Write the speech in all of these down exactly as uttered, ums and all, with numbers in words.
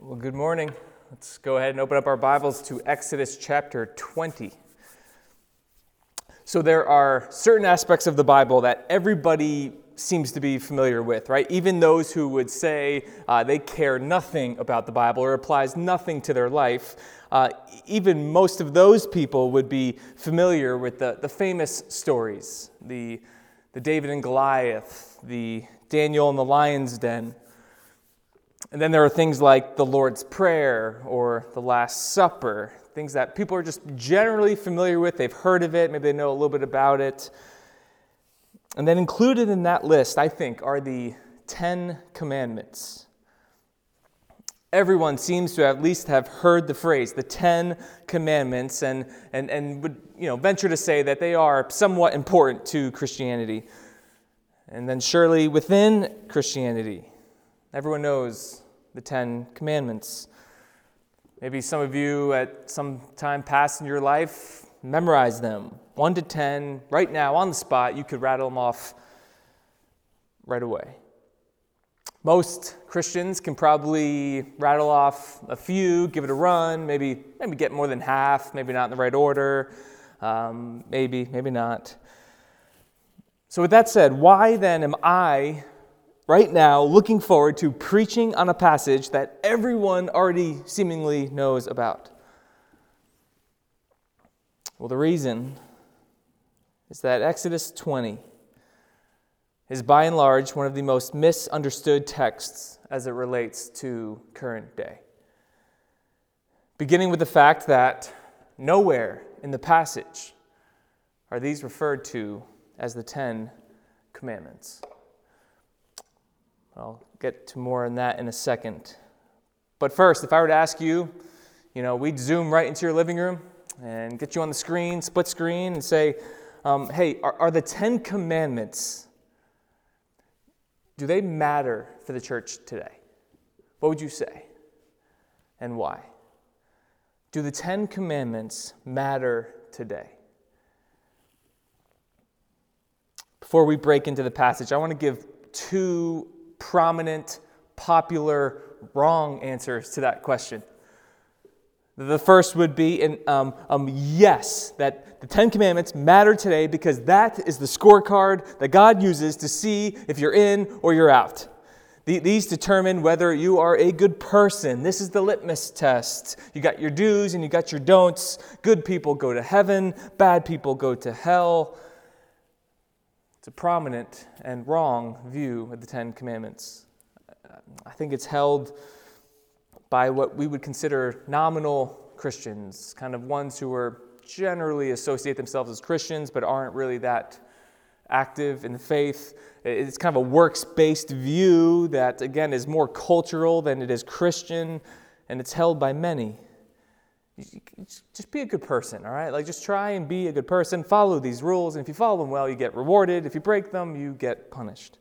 Well, good morning. Let's go ahead and open up our Bibles to Exodus chapter twenty. So there are certain aspects of the Bible that everybody seems to be familiar with, right? Even those who would say uh, they care nothing about the Bible or applies nothing to their life, uh, even most of those people would be familiar with the, the famous stories, the, the David and Goliath, the Daniel and the lion's den. And then there are things like the Lord's Prayer or the Last Supper, things that people are just generally familiar with. They've heard of it. Maybe they know a little bit about it. And then included in that list, I think, are the Ten Commandments. Everyone seems to at least have heard the phrase, the Ten Commandments, and and, and would you know venture to say that they are somewhat important to Christianity. And then surely within Christianity, everyone knows the Ten Commandments. Maybe some of you at some time past in your life memorize them. One to ten, right now, on the spot, you could rattle them off right away. Most Christians can probably rattle off a few, give it a run, maybe maybe get more than half, maybe not in the right order, um, maybe, maybe not. So with that said, why then am I right now, looking forward to preaching on a passage that everyone already seemingly knows about? Well, the reason is that Exodus twenty is by and large one of the most misunderstood texts as it relates to current day. Beginning with the fact that nowhere in the passage are these referred to as the Ten Commandments. I'll get to more on that in a second. But first, if I were to ask you, you know, we'd zoom right into your living room and get you on the screen, split screen, and say, um, hey, are, are the Ten Commandments, do they matter for the church today? What would you say? And why? Do the Ten Commandments matter today? Before we break into the passage, I want to give two prominent, popular, wrong answers to that question. The first would be an, um, um, yes, that the Ten Commandments matter today because that is the scorecard that God uses to see if you're in or you're out. The, these determine whether you are a good person. This is the litmus test. You got your do's and you got your don'ts. Good people go to heaven. Bad people go to hell. It's a prominent and wrong view of the Ten Commandments. I think it's held by what we would consider nominal Christians, kind of ones who are generally associate themselves as Christians but aren't really that active in the faith. It's kind of a works-based view that, again, is more cultural than it is Christian, and it's held by many. Just be a good person, all right? Like, just try and be a good person. Follow these rules, and if you follow them well, you get rewarded. If you break them, you get punished.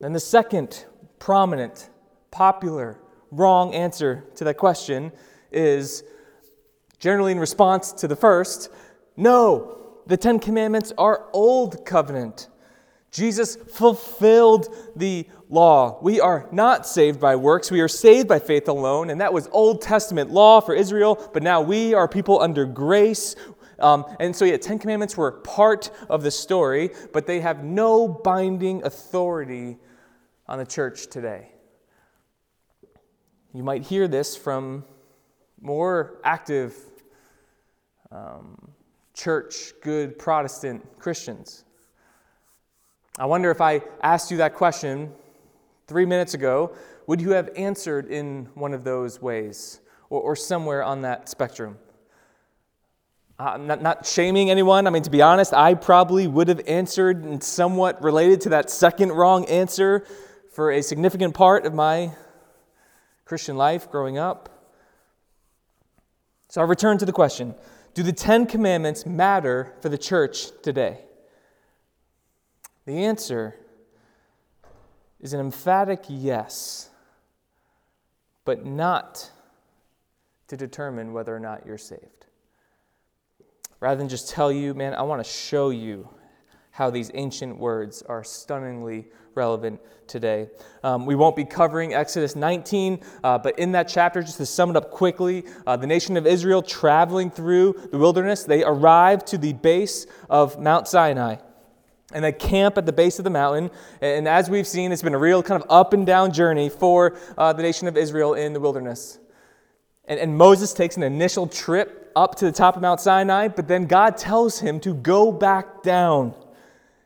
Then the second prominent, popular, wrong answer to that question is, generally in response to the first, no, the Ten Commandments are old covenant. Jesus fulfilled the law. We are not saved by works. We are saved by faith alone. And that was Old Testament law for Israel. But now we are people under grace. Um, and so, yeah, Ten Commandments were part of the story, but they have no binding authority on the church today. You might hear this from more active um, church, good Protestant Christians. I wonder if I asked you that question three minutes ago, would you have answered in one of those ways or, or somewhere on that spectrum? I'm not, not shaming anyone. I mean, to be honest, I probably would have answered in somewhat related to that second wrong answer for a significant part of my Christian life growing up. So I return to the question, do the Ten Commandments matter for the church today? The answer is an emphatic yes, but not to determine whether or not you're saved. Rather than just tell you, man, I want to show you how these ancient words are stunningly relevant today. Um, we won't be covering Exodus nineteen, uh, but in that chapter, just to sum it up quickly, uh, the nation of Israel traveling through the wilderness, they arrive to the base of Mount Sinai. And they camp at the base of the mountain. And as we've seen, it's been a real kind of up and down journey for uh, the nation of Israel in the wilderness. And, and Moses takes an initial trip up to the top of Mount Sinai, but then God tells him to go back down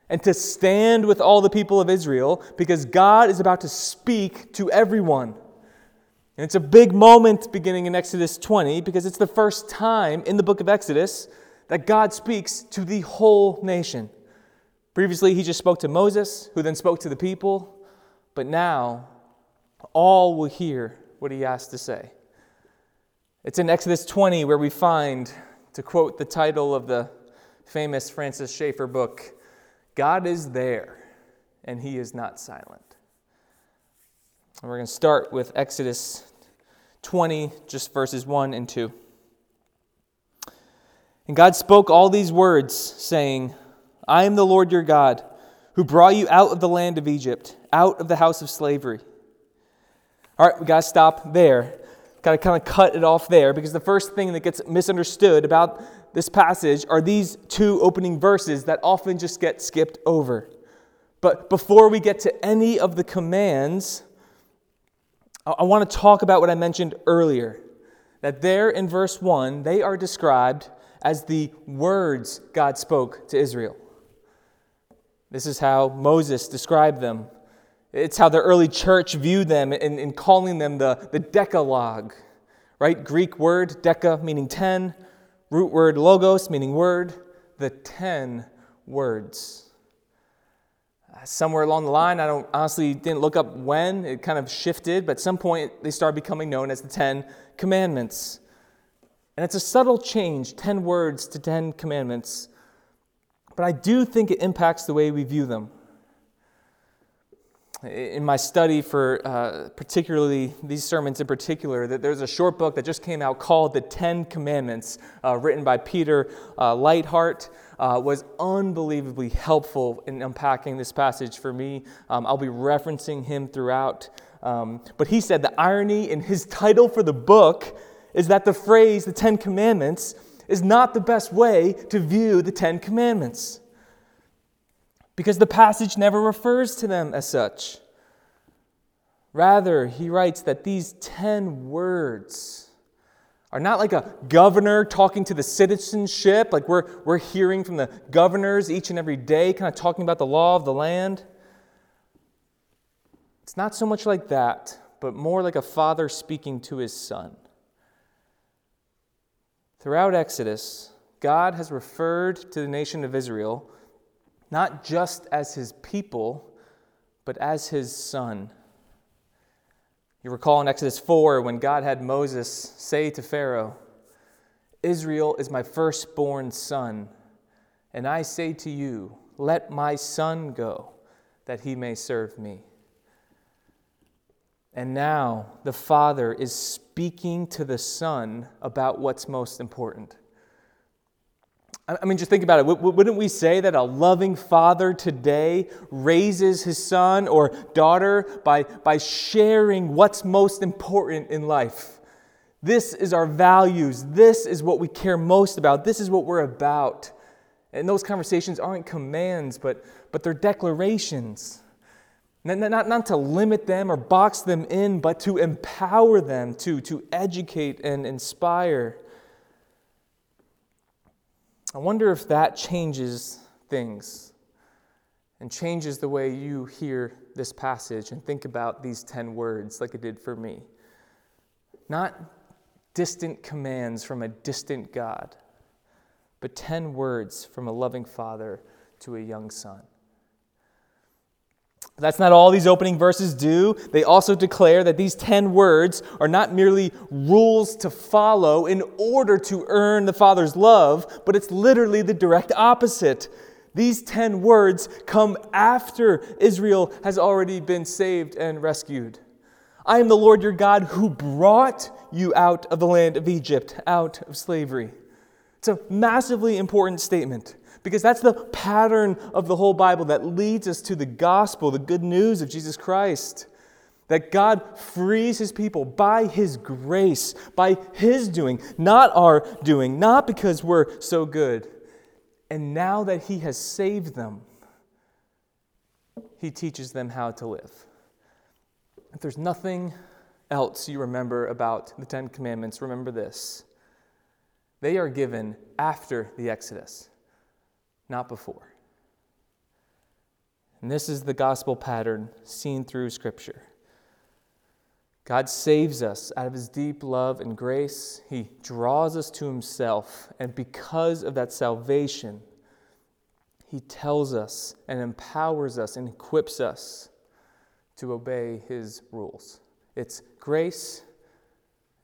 and to stand with all the people of Israel because God is about to speak to everyone. And it's a big moment beginning in Exodus twenty because it's the first time in the book of Exodus that God speaks to the whole nation. Previously, he just spoke to Moses, who then spoke to the people. But now, all will hear what he has to say. It's in Exodus twenty where we find, to quote the title of the famous Francis Schaeffer book, God is there, and he is not silent. And we're going to start with Exodus twenty, just verses one and two. And God spoke all these words, saying, I am the Lord your God, who brought you out of the land of Egypt, out of the house of slavery. All right, we got to stop there. Got to kind of cut it off there, because the first thing that gets misunderstood about this passage are these two opening verses that often just get skipped over. But before we get to any of the commands, I want to talk about what I mentioned earlier, that there in verse one, they are described as the words God spoke to Israel. This is how Moses described them. It's how the early church viewed them in, in calling them the, the Decalogue, right? Greek word, deca, meaning ten, root word logos, meaning word, the ten words. Uh, somewhere along the line, I don't honestly didn't look up when, it kind of shifted, but at some point they started becoming known as the Ten Commandments. And it's a subtle change, ten words to ten commandments, but I do think it impacts the way we view them. In my study for uh, particularly these sermons in particular, that there's a short book that just came out called The Ten Commandments, uh, written by Peter uh, Lightheart, uh, was unbelievably helpful in unpacking this passage for me. Um, I'll be referencing him throughout. Um, but he said the irony in his title for the book is that the phrase, the Ten Commandments, is not the best way to view the Ten Commandments, because the passage never refers to them as such. Rather, he writes that these ten words are not like a governor talking to the citizenship, like we're, we're hearing from the governors each and every day, kind of talking about the law of the land. It's not so much like that, but more like a father speaking to his son. Throughout Exodus, God has referred to the nation of Israel not just as his people, but as his son. You recall in Exodus four when God had Moses say to Pharaoh, Israel is my firstborn son, and I say to you, let my son go, that he may serve me. And now the father is speaking to the son about what's most important. I mean, just think about it. Wouldn't we say that a loving father today raises his son or daughter by, by sharing what's most important in life? This is our values. This is what we care most about. This is what we're about. And those conversations aren't commands, but, but they're declarations. Not, not, not to limit them or box them in, but to empower them, to, to educate and inspire. I wonder if that changes things and changes the way you hear this passage and think about these ten words like it did for me. Not distant commands from a distant God, but ten words from a loving father to a young son. That's not all these opening verses do. They also declare that these ten words are not merely rules to follow in order to earn the Father's love, but it's literally the direct opposite. These ten words come after Israel has already been saved and rescued. I am the Lord your God who brought you out of the land of Egypt, out of slavery. It's a massively important statement, Because that's the pattern of the whole Bible that leads us to the gospel, the good news of Jesus Christ. That God frees His people by His grace, by His doing, not our doing, not because we're so good. And now that He has saved them, He teaches them how to live. If there's nothing else you remember about the Ten Commandments, remember this. They are given after the Exodus, not before. And this is the gospel pattern seen through Scripture. God saves us out of His deep love and grace. He draws us to Himself. And because of that salvation, He tells us and empowers us and equips us to obey His rules. It's grace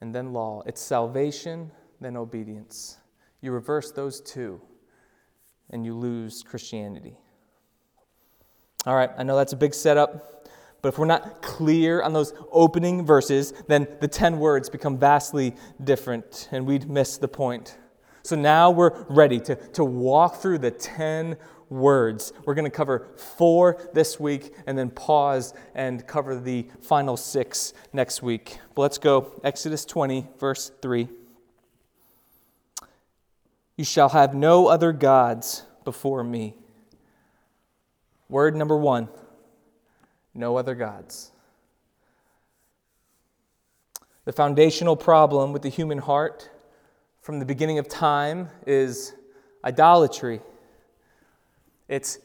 and then law. It's salvation, then obedience. You reverse those two and you lose Christianity. All right, I know that's a big setup. But if we're not clear on those opening verses, then the ten words become vastly different and we'd miss the point. So now we're ready to, to walk through the ten words. We're going to cover four this week and then pause and cover the final six next week. But let's go. Exodus twenty, verse three. You shall have no other gods before me. Word number one. No other gods. The foundational problem with the human heart from the beginning of time is idolatry. It's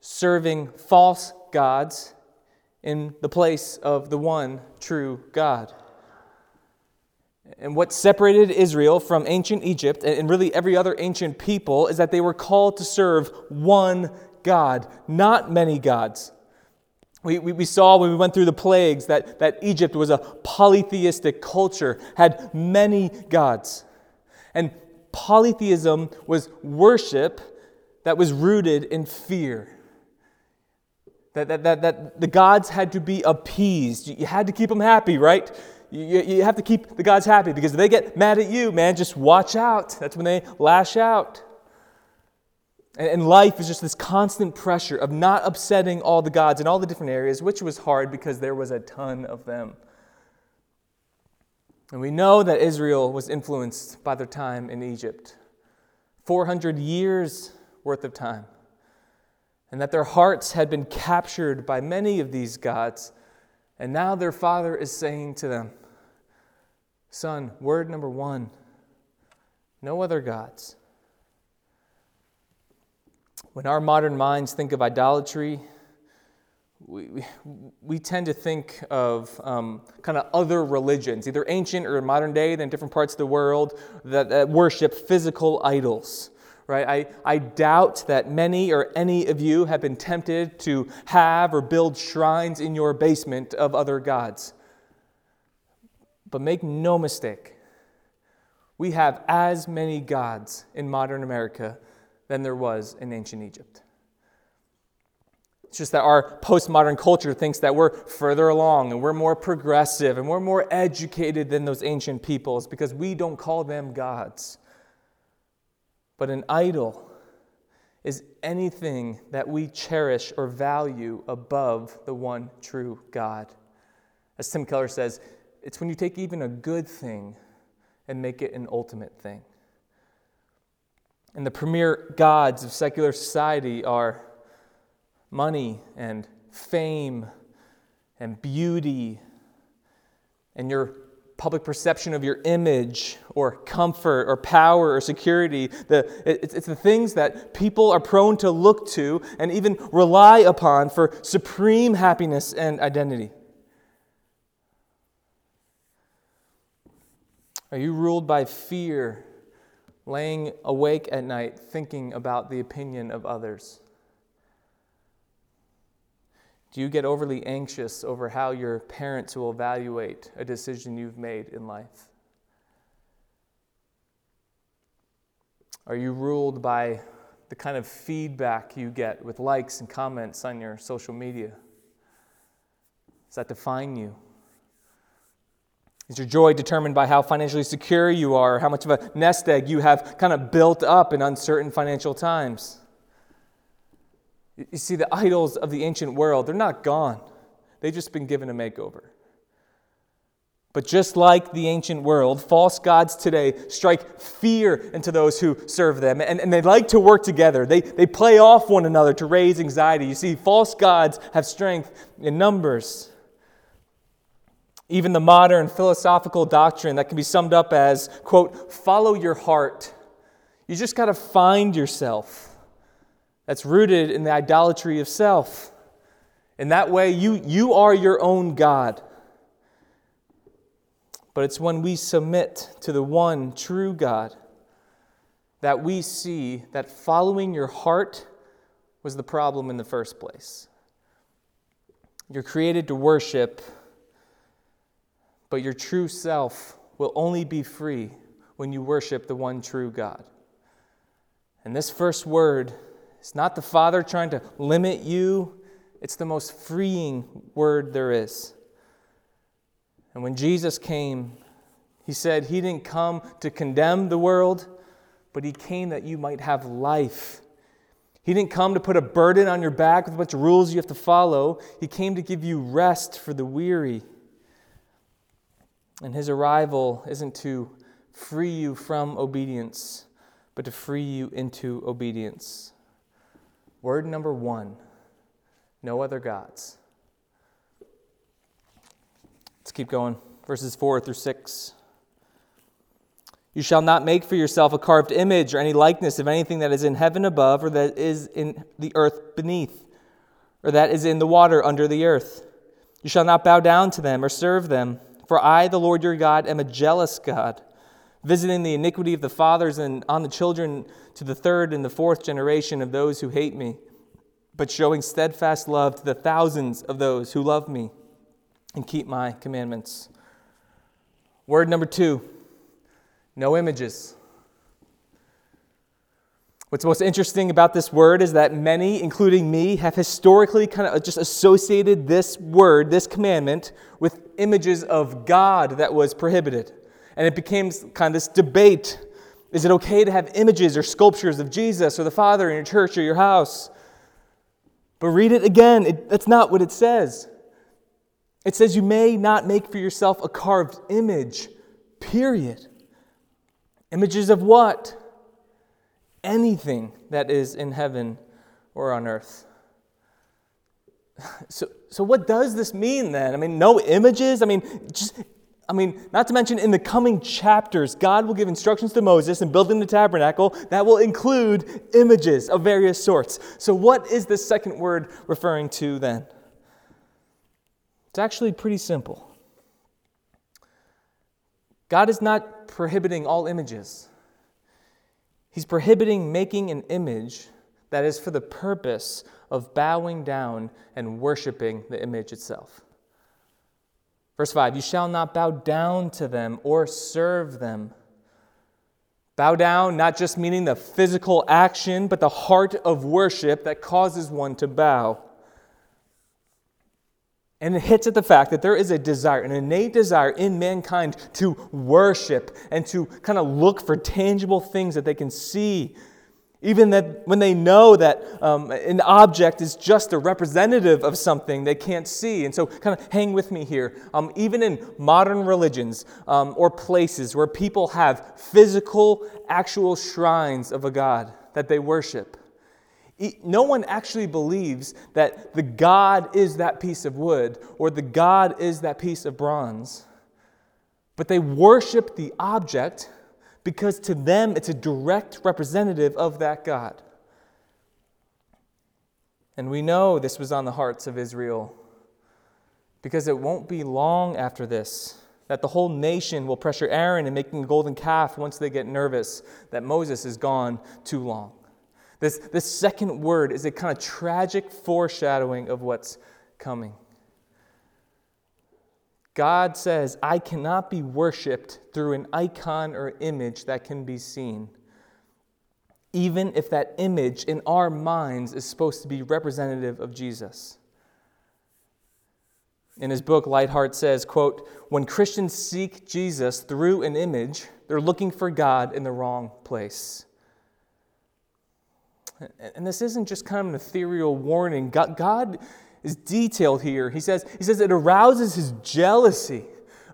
serving false gods in the place of the one true God. And what separated Israel from ancient Egypt and really every other ancient people is that they were called to serve one God, not many gods. We, we, we saw when we went through the plagues that, that Egypt was a polytheistic culture, had many gods. And polytheism was worship that was rooted in fear. That, that, that, that the gods had to be appeased. You had to keep them happy, right? You, you have to keep the gods happy because if they get mad at you, man, just watch out. That's when they lash out. And life is just this constant pressure of not upsetting all the gods in all the different areas, which was hard because there was a ton of them. And we know that Israel was influenced by their time in Egypt. four hundred years worth of time. And that their hearts had been captured by many of these gods. And now their father is saying to them, son, word number one, no other gods. When our modern minds think of idolatry, we we, we tend to think of um, kind of other religions, either ancient or modern day, than different parts of the world that, that worship physical idols. Right? I, I doubt that many or any of you have been tempted to have or build shrines in your basement of other gods. But make no mistake, we have as many gods in modern America than there was in ancient Egypt. It's just that our postmodern culture thinks that we're further along and we're more progressive and we're more educated than those ancient peoples because we don't call them gods. But an idol is anything that we cherish or value above the one true God. As Tim Keller says, it's when you take even a good thing and make it an ultimate thing. And the premier gods of secular society are money and fame and beauty and your public perception of your image or comfort or power or security. The, it's, it's the things that people are prone to look to and even rely upon for supreme happiness and identity. Are you ruled by fear? Laying awake at night, thinking about the opinion of others? Do you get overly anxious over how your parents will evaluate a decision you've made in life? Are you ruled by the kind of feedback you get with likes and comments on your social media? Does that define you? Is your joy determined by how financially secure you are, or how much of a nest egg you have kind of built up in uncertain financial times? You see, the idols of the ancient world, they're not gone. They've just been given a makeover. But just like the ancient world, false gods today strike fear into those who serve them. And, and they like to work together. They, they play off one another to raise anxiety. You see, false gods have strength in numbers. Even the modern philosophical doctrine that can be summed up as, quote, follow your heart. You just got to find yourself. That's rooted in the idolatry of self. In that way, you, you are your own God. But it's when we submit to the one true God that we see that following your heart was the problem in the first place. You're created to worship, but your true self will only be free when you worship the one true God. And this first word is not the Father trying to limit you. It's the most freeing word there is. And when Jesus came, he said he didn't come to condemn the world, but he came that you might have life. He didn't come to put a burden on your back with a bunch of rules you have to follow. He came to give you rest for the weary. And his arrival isn't to free you from obedience, but to free you into obedience. Word number one, no other gods. Let's keep going. Verses four through six. You shall not make for yourself a carved image or any likeness of anything that is in heaven above or that is in the earth beneath or that is in the water under the earth. You shall not bow down to them or serve them. For I, the Lord your God, am a jealous God, visiting the iniquity of the fathers and on the children to the third and the fourth generation of those who hate me, but showing steadfast love to the thousands of those who love me and keep my commandments. Word number two, no images. What's most interesting about this word is that many, including me, have historically kind of just associated this word, this commandment, with images of God that was prohibited. And it became kind of this debate. Is it okay to have images or sculptures of Jesus or the Father in your church or your house? But read it again. It, that's not what it says. It says you may not make for yourself a carved image, period. Images of what? Anything that is in heaven or on earth. So, so what does this mean then? I mean, no images? I mean, just, I mean, not to mention in the coming chapters, God will give instructions to Moses in building the tabernacle that will include images of various sorts. So what is this second word referring to then? It's actually pretty simple. God is not prohibiting all images. He's prohibiting making an image that is for the purpose of bowing down and worshiping the image itself. Verse five, you shall not bow down to them or serve them. Bow down, not just meaning the physical action, but the heart of worship that causes one to bow. And it hits at the fact that there is a desire, an innate desire in mankind to worship and to kind of look for tangible things that they can see. Even that when they know that um, an object is just a representative of something they can't see. And so kind of hang with me here. Um, even in modern religions um, or places where people have physical, actual shrines of a god that they worship, no one actually believes that the God is that piece of wood or the God is that piece of bronze. But they worship the object because to them it's a direct representative of that God. And we know this was on the hearts of Israel because it won't be long after this that the whole nation will pressure Aaron in making a golden calf once they get nervous that Moses is gone too long. This, this second word is a kind of tragic foreshadowing of what's coming. God says, I cannot be worshipped through an icon or image that can be seen, even if that image in our minds is supposed to be representative of Jesus. In his book, Lightheart says, quote, when Christians seek Jesus through an image, they're looking for God in the wrong place. And this isn't just kind of an ethereal warning. God, God is detailed here. He says, he says it arouses his jealousy.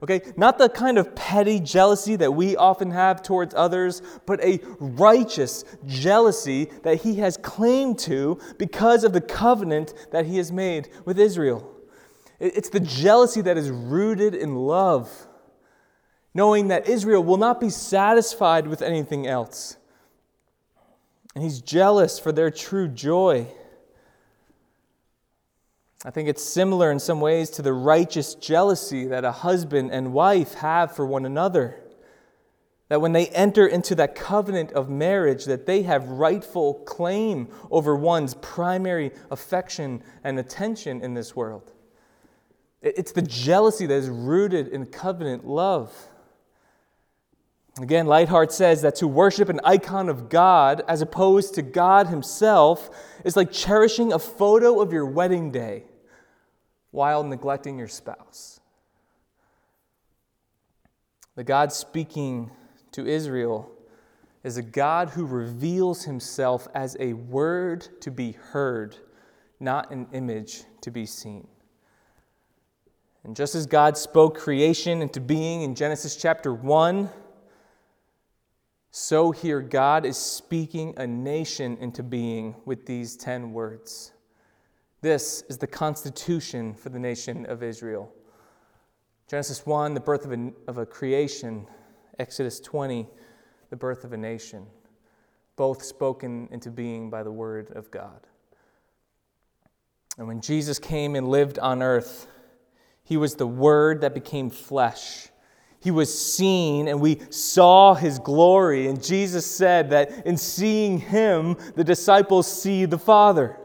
Okay, not the kind of petty jealousy that we often have towards others, but a righteous jealousy that he has claimed to because of the covenant that he has made with Israel. It's the jealousy that is rooted in love, knowing that Israel will not be satisfied with anything else. And he's jealous for their true joy. I think it's similar in some ways to the righteous jealousy that a husband and wife have for one another. That when they enter into that covenant of marriage, that they have rightful claim over one's primary affection and attention in this world. It's the jealousy that is rooted in covenant love. Again, Lightheart says that to worship an icon of God as opposed to God himself is like cherishing a photo of your wedding day while neglecting your spouse. The God speaking to Israel is a God who reveals himself as a word to be heard, not an image to be seen. And just as God spoke creation into being in Genesis chapter one, so here God is speaking a nation into being with these ten words. This is the constitution for the nation of Israel. Genesis one, the birth of a, of a creation. Exodus twenty, the birth of a nation. Both spoken into being by the word of God. And when Jesus came and lived on earth, he was the word that became flesh. He was seen, and we saw his glory. And Jesus said that in seeing him, the disciples see the Father.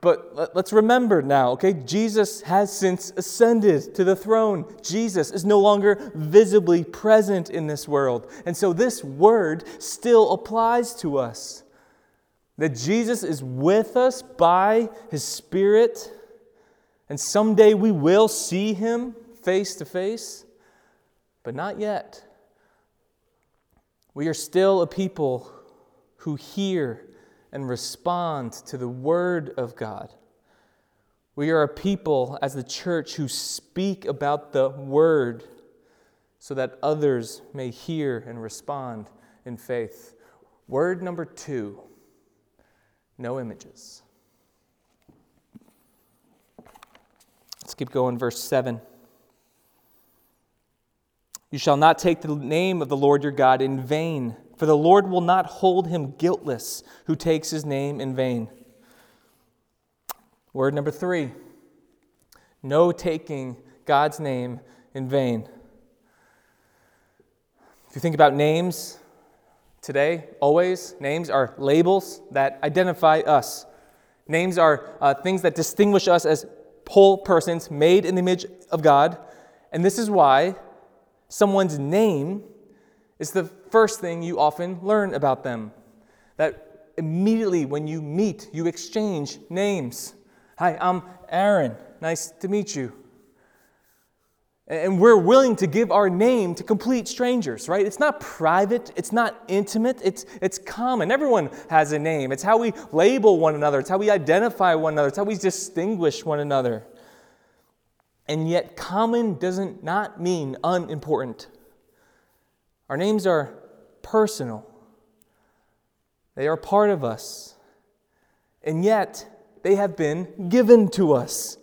But let's remember now, okay? Jesus has since ascended to the throne. Jesus is no longer visibly present in this world. And so this word still applies to us. That Jesus is with us by his Spirit. And someday we will see him face to face, but not yet. We are still a people who hear and respond to the word of God. We are a people as the church who speak about the word so that others may hear and respond in faith. Word number two, no images. Let's keep going, verse seven. You shall not take the name of the Lord your God in vain, for the Lord will not hold him guiltless who takes his name in vain. Word number three, no taking God's name in vain. If you think about names today, always, names are labels that identify us. Names are uh, things that distinguish us as whole persons made in the image of God, and this is why someone's name is the first thing you often learn about them. That immediately when you meet, you exchange names. Hi, I'm Aaron. Nice to meet you. And we're willing to give our name to complete strangers, right? It's not private. It's not intimate. It's, it's common. Everyone has a name. It's how we label one another. It's how we identify one another. It's how we distinguish one another. And yet common doesn't not mean unimportant. Our names are personal. They are part of us. And yet they have been given to us.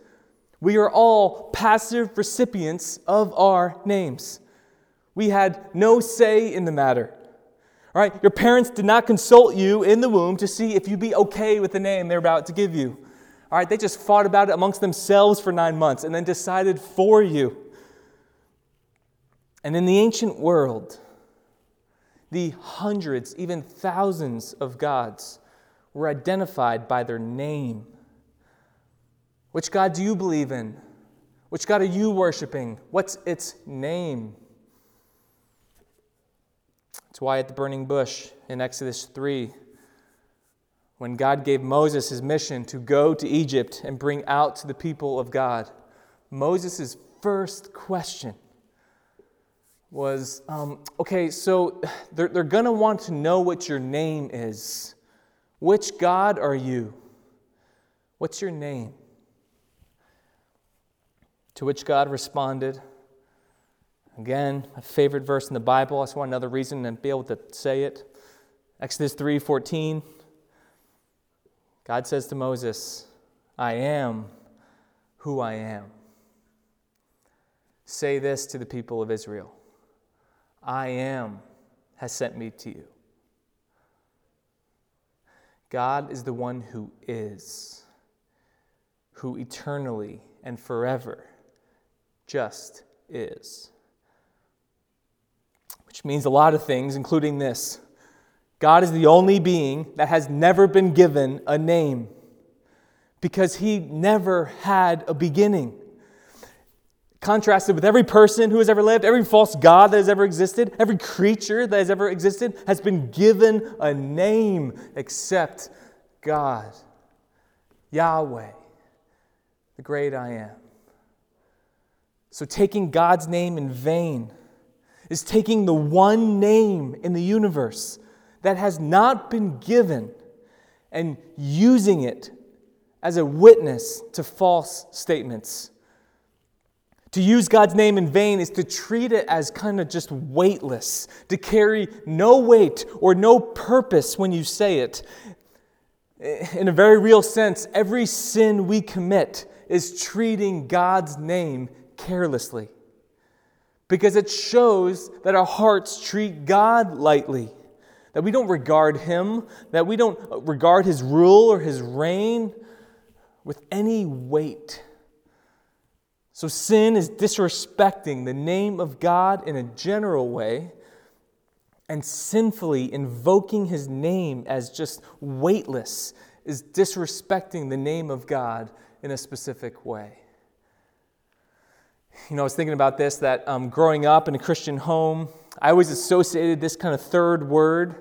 We are all passive recipients of our names. We had no say in the matter. All right, your parents did not consult you in the womb to see if you'd be okay with the name they're about to give you. All right, they just fought about it amongst themselves for nine months and then decided for you. And in the ancient world, the hundreds, even thousands of gods were identified by their name. Which God do you believe in? Which God are you worshiping? What's its name? That's why at the burning bush in Exodus three, when God gave Moses his mission to go to Egypt and bring out to the people of God, Moses' first question was, um, okay, so they're, they're going to want to know what your name is. Which God are you? What's your name? To which God responded, again, my favorite verse in the Bible. I just want another reason to be able to say it. Exodus three fourteen. God says to Moses, I am who I am. Say this to the people of Israel. I am has sent me to you. God is the one who is, who eternally and forever just is. Which means a lot of things, including this. God is the only being that has never been given a name because he never had a beginning. Contrasted with every person who has ever lived, every false god that has ever existed, every creature that has ever existed has been given a name except God, Yahweh, the great I am. So taking God's name in vain is taking the one name in the universe that has not been given and using it as a witness to false statements. To use God's name in vain is to treat it as kind of just weightless, to carry no weight or no purpose when you say it. In a very real sense, every sin we commit is treating God's name carelessly because it shows that our hearts treat God lightly, that we don't regard Him, that we don't regard His rule or His reign with any weight. So sin is disrespecting the name of God in a general way and sinfully invoking His name as just weightless is disrespecting the name of God in a specific way. You know, I was thinking about this, that um, growing up in a Christian home, I always associated this kind of third word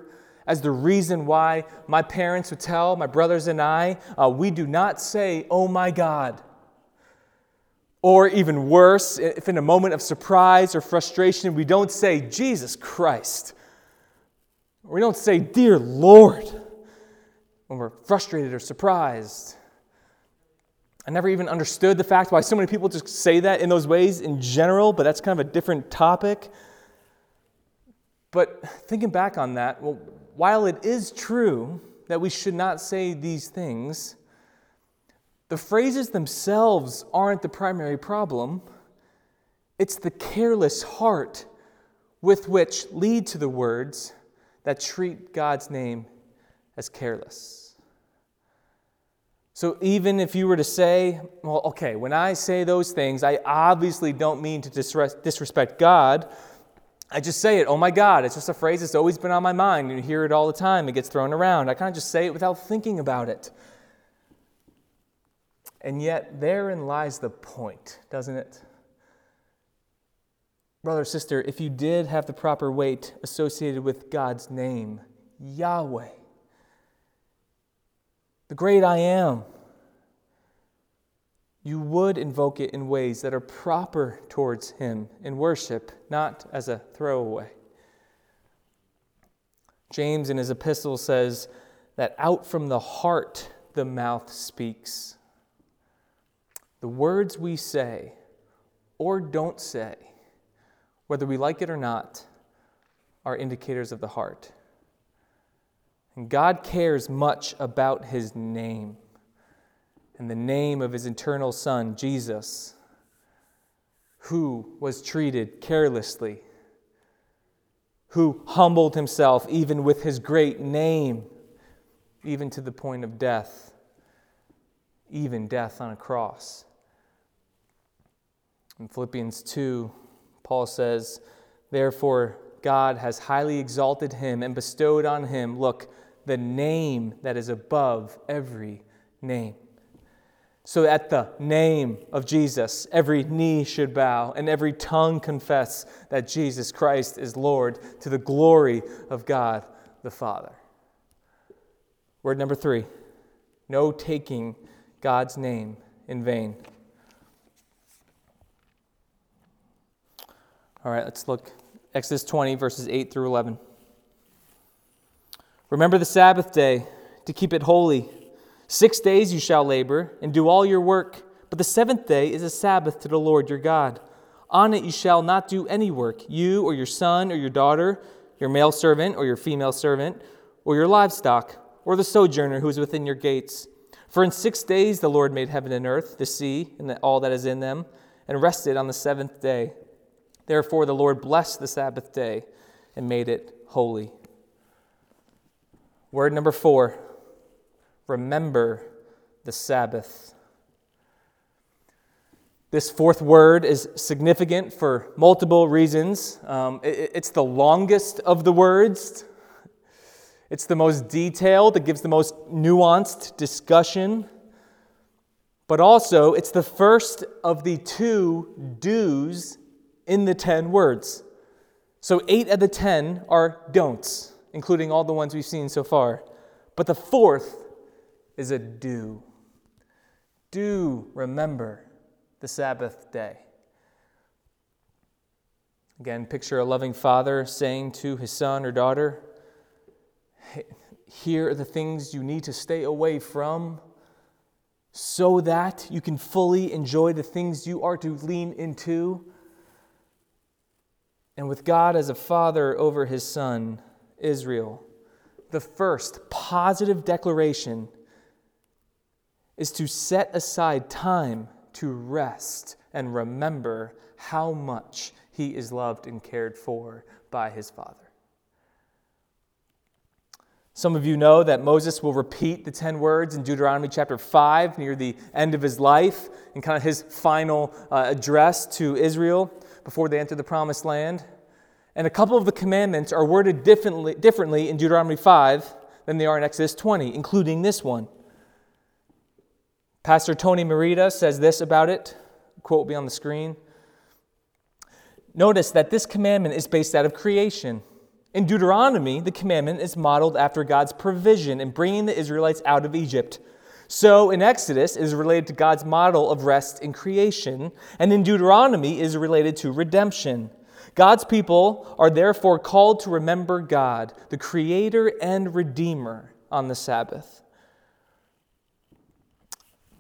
as the reason why my parents would tell my brothers and I, uh, we do not say, oh my God. Or even worse, if in a moment of surprise or frustration, we don't say, Jesus Christ. We don't say, dear Lord, when we're frustrated or surprised. I never even understood the fact why so many people just say that in those ways in general, but that's kind of a different topic. But thinking back on that, well, while it is true that we should not say these things, the phrases themselves aren't the primary problem. It's the careless heart with which lead to the words that treat God's name as careless. So even if you were to say, well, okay, when I say those things, I obviously don't mean to disrespect God. I just say it, oh my God. It's just a phrase that's always been on my mind. You hear it all the time. It gets thrown around. I kind of just say it without thinking about it. And yet, therein lies the point, doesn't it? Brother, sister, if you did have the proper weight associated with God's name, Yahweh, the great I am, you would invoke it in ways that are proper towards Him in worship, not as a throwaway. James in his epistle says that out from the heart the mouth speaks. The words we say or don't say, whether we like it or not, are indicators of the heart. And God cares much about His name and the name of His eternal Son, Jesus, who was treated carelessly, who humbled Himself even with His great name, even to the point of death, even death on a cross. In Philippians two, Paul says, therefore, God has highly exalted Him and bestowed on Him, look, the name that is above every name. So at the name of Jesus, every knee should bow and every tongue confess that Jesus Christ is Lord to the glory of God the Father. Word number three, no taking God's name in vain. All right, let's look Exodus twenty, verses eight through eleven. Remember the Sabbath day to keep it holy. Six days you shall labor and do all your work, but the seventh day is a Sabbath to the Lord your God. On it you shall not do any work, you or your son or your daughter, your male servant or your female servant, or your livestock, or the sojourner who is within your gates. For in six days the Lord made heaven and earth, the sea, and all that is in them, and rested on the seventh day. Therefore the Lord blessed the Sabbath day and made it holy. Word number four, remember the Sabbath. This fourth word is significant for multiple reasons. Um, it, it's the longest of the words. It's the most detailed. It gives the most nuanced discussion. But also, it's the first of the two do's in the ten words. So eight of the ten are don'ts, including all the ones we've seen so far. But the fourth is a do. Do remember the Sabbath day. Again, picture a loving father saying to his son or daughter, hey, here are the things you need to stay away from so that you can fully enjoy the things you are to lean into. And with God as a father over his son, Israel, the first positive declaration is to set aside time to rest and remember how much he is loved and cared for by his father. Some of you know that Moses will repeat the ten words in Deuteronomy chapter five near the end of his life and kind of his final uh, address to Israel before they enter the promised land. And a couple of the commandments are worded differently, differently in Deuteronomy five than they are in Exodus twenty, including this one. Pastor Tony Merida says this about it. Quote will be on the screen. Notice that this commandment is based out of creation. In Deuteronomy, the commandment is modeled after God's provision in bringing the Israelites out of Egypt. So in Exodus, it is related to God's model of rest in creation, and in Deuteronomy, it is related to redemption. God's people are therefore called to remember God, the Creator and Redeemer, on the Sabbath.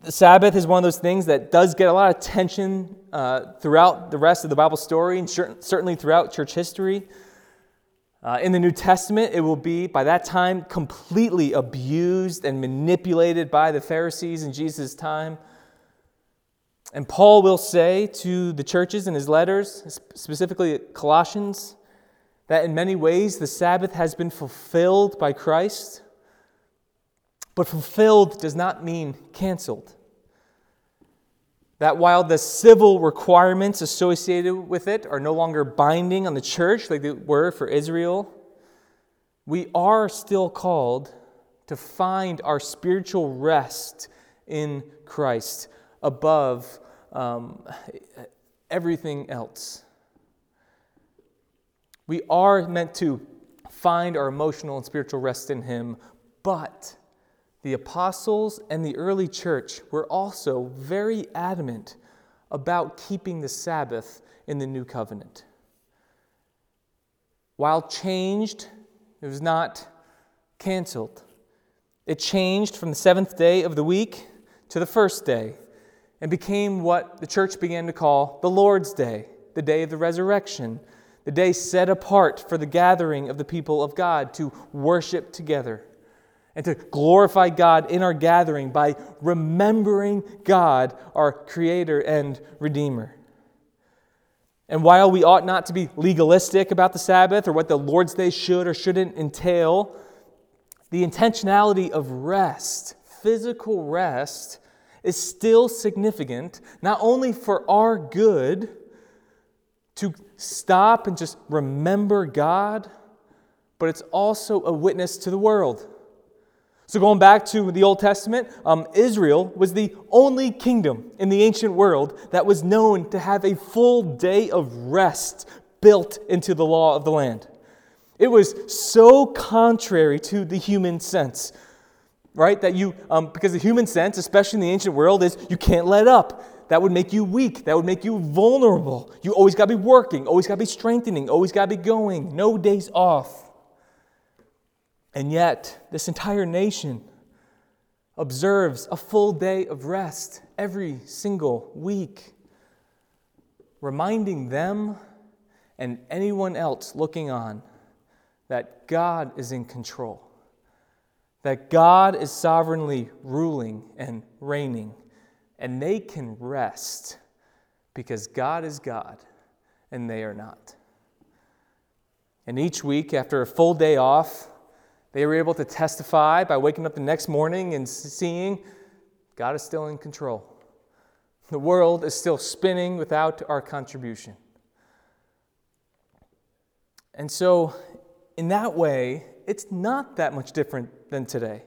The Sabbath is one of those things that does get a lot of attention uh, throughout the rest of the Bible story, and certainly throughout church history. Uh, in the New Testament, it will be, by that time, completely abused and manipulated by the Pharisees in Jesus' time. And Paul will say to the churches in his letters, specifically Colossians, that in many ways the Sabbath has been fulfilled by Christ. But fulfilled does not mean canceled. That while the civil requirements associated with it are no longer binding on the church like they were for Israel, we are still called to find our spiritual rest in Christ above um, everything else. We are meant to find our emotional and spiritual rest in Him, but the apostles and the early church were also very adamant about keeping the Sabbath in the new covenant. While changed, it was not canceled. It changed from the seventh day of the week to the first day and became what the church began to call the Lord's Day, the day of the resurrection, the day set apart for the gathering of the people of God to worship together. And to glorify God in our gathering by remembering God, our Creator and Redeemer. And while we ought not to be legalistic about the Sabbath or what the Lord's Day should or shouldn't entail, the intentionality of rest, physical rest, is still significant, not only for our good, to stop and just remember God, but it's also a witness to the world. So going back to the Old Testament, um, Israel was the only kingdom in the ancient world that was known to have a full day of rest built into the law of the land. It was so contrary to the human sense, right? That you, um, because the human sense, especially in the ancient world, is you can't let up. That would make you weak. That would make you vulnerable. You always got to be working, always got to be strengthening, always got to be going. No days off. And yet, this entire nation observes a full day of rest every single week, reminding them and anyone else looking on that God is in control, that God is sovereignly ruling and reigning, and they can rest because God is God and they are not. And each week, after a full day off, they were able to testify by waking up the next morning and seeing God is still in control. The world is still spinning without our contribution. And so, in that way, it's not that much different than today.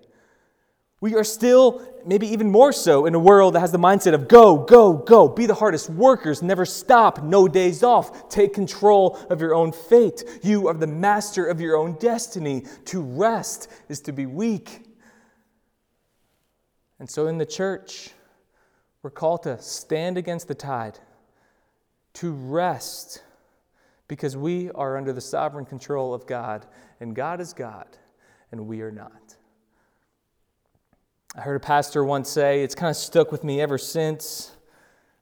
We are still, maybe even more so, in a world that has the mindset of go, go, go, be the hardest workers, never stop, no days off, take control of your own fate. You are the master of your own destiny. To rest is to be weak. And so in the church, we're called to stand against the tide, to rest, because we are under the sovereign control of God, and God is God, and we are not. I heard a pastor once say, it's kind of stuck with me ever since,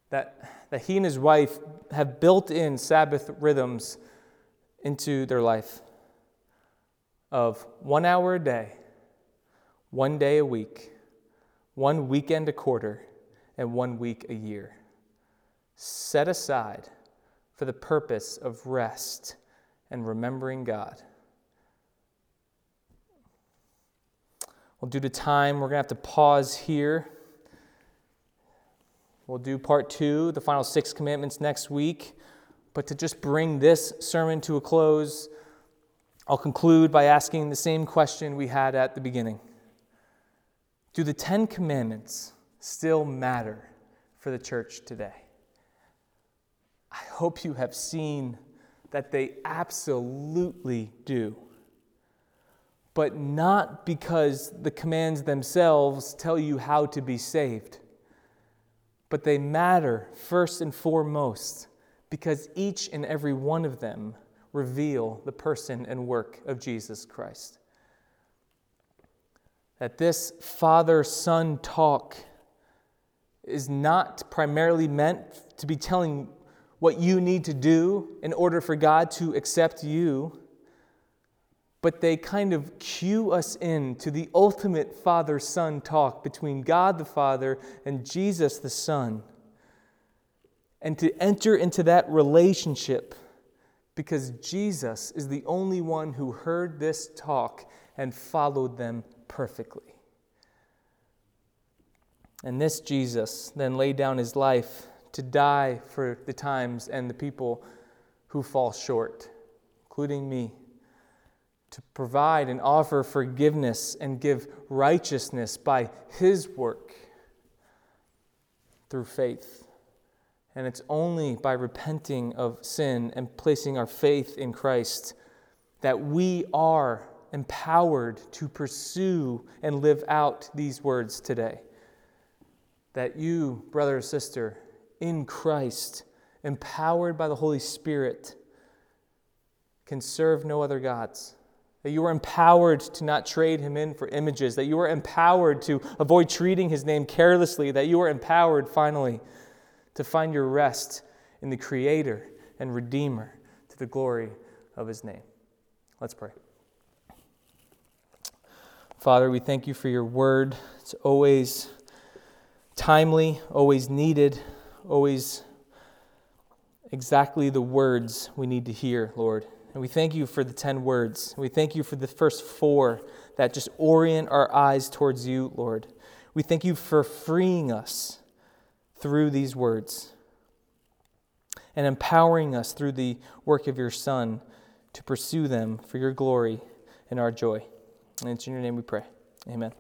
that, that he and his wife have built in Sabbath rhythms into their life of one hour a day, one day a week, one weekend a quarter, and one week a year, set aside for the purpose of rest and remembering God. Well, due to time, we're going to have to pause here. We'll do part two, the final six commandments, next week. But to just bring this sermon to a close, I'll conclude by asking the same question we had at the beginning. Do the Ten Commandments still matter for the church today? I hope you have seen that they absolutely do. But not because the commands themselves tell you how to be saved. But they matter first and foremost because each and every one of them reveal the person and work of Jesus Christ. That this father-son talk is not primarily meant to be telling what you need to do in order for God to accept you, but they kind of cue us in to the ultimate father-son talk between God the Father and Jesus the Son. And to enter into that relationship because Jesus is the only one who heard this talk and followed them perfectly. And this Jesus then laid down his life to die for the times and the people who fall short, including me, to provide and offer forgiveness and give righteousness by His work through faith. And it's only by repenting of sin and placing our faith in Christ that we are empowered to pursue and live out these words today. That you, brother or sister, in Christ, empowered by the Holy Spirit, can serve no other gods. That you are empowered to not trade Him in for images. That you are empowered to avoid treating His name carelessly. That you are empowered, finally, to find your rest in the Creator and Redeemer to the glory of His name. Let's pray. Father, we thank You for Your word. It's always timely, always needed, always exactly the words we need to hear, Lord. And we thank You for the ten words. We thank You for the first four that just orient our eyes towards You, Lord. We thank You for freeing us through these words and empowering us through the work of Your Son to pursue them for Your glory and our joy. And it's in Your name we pray. Amen.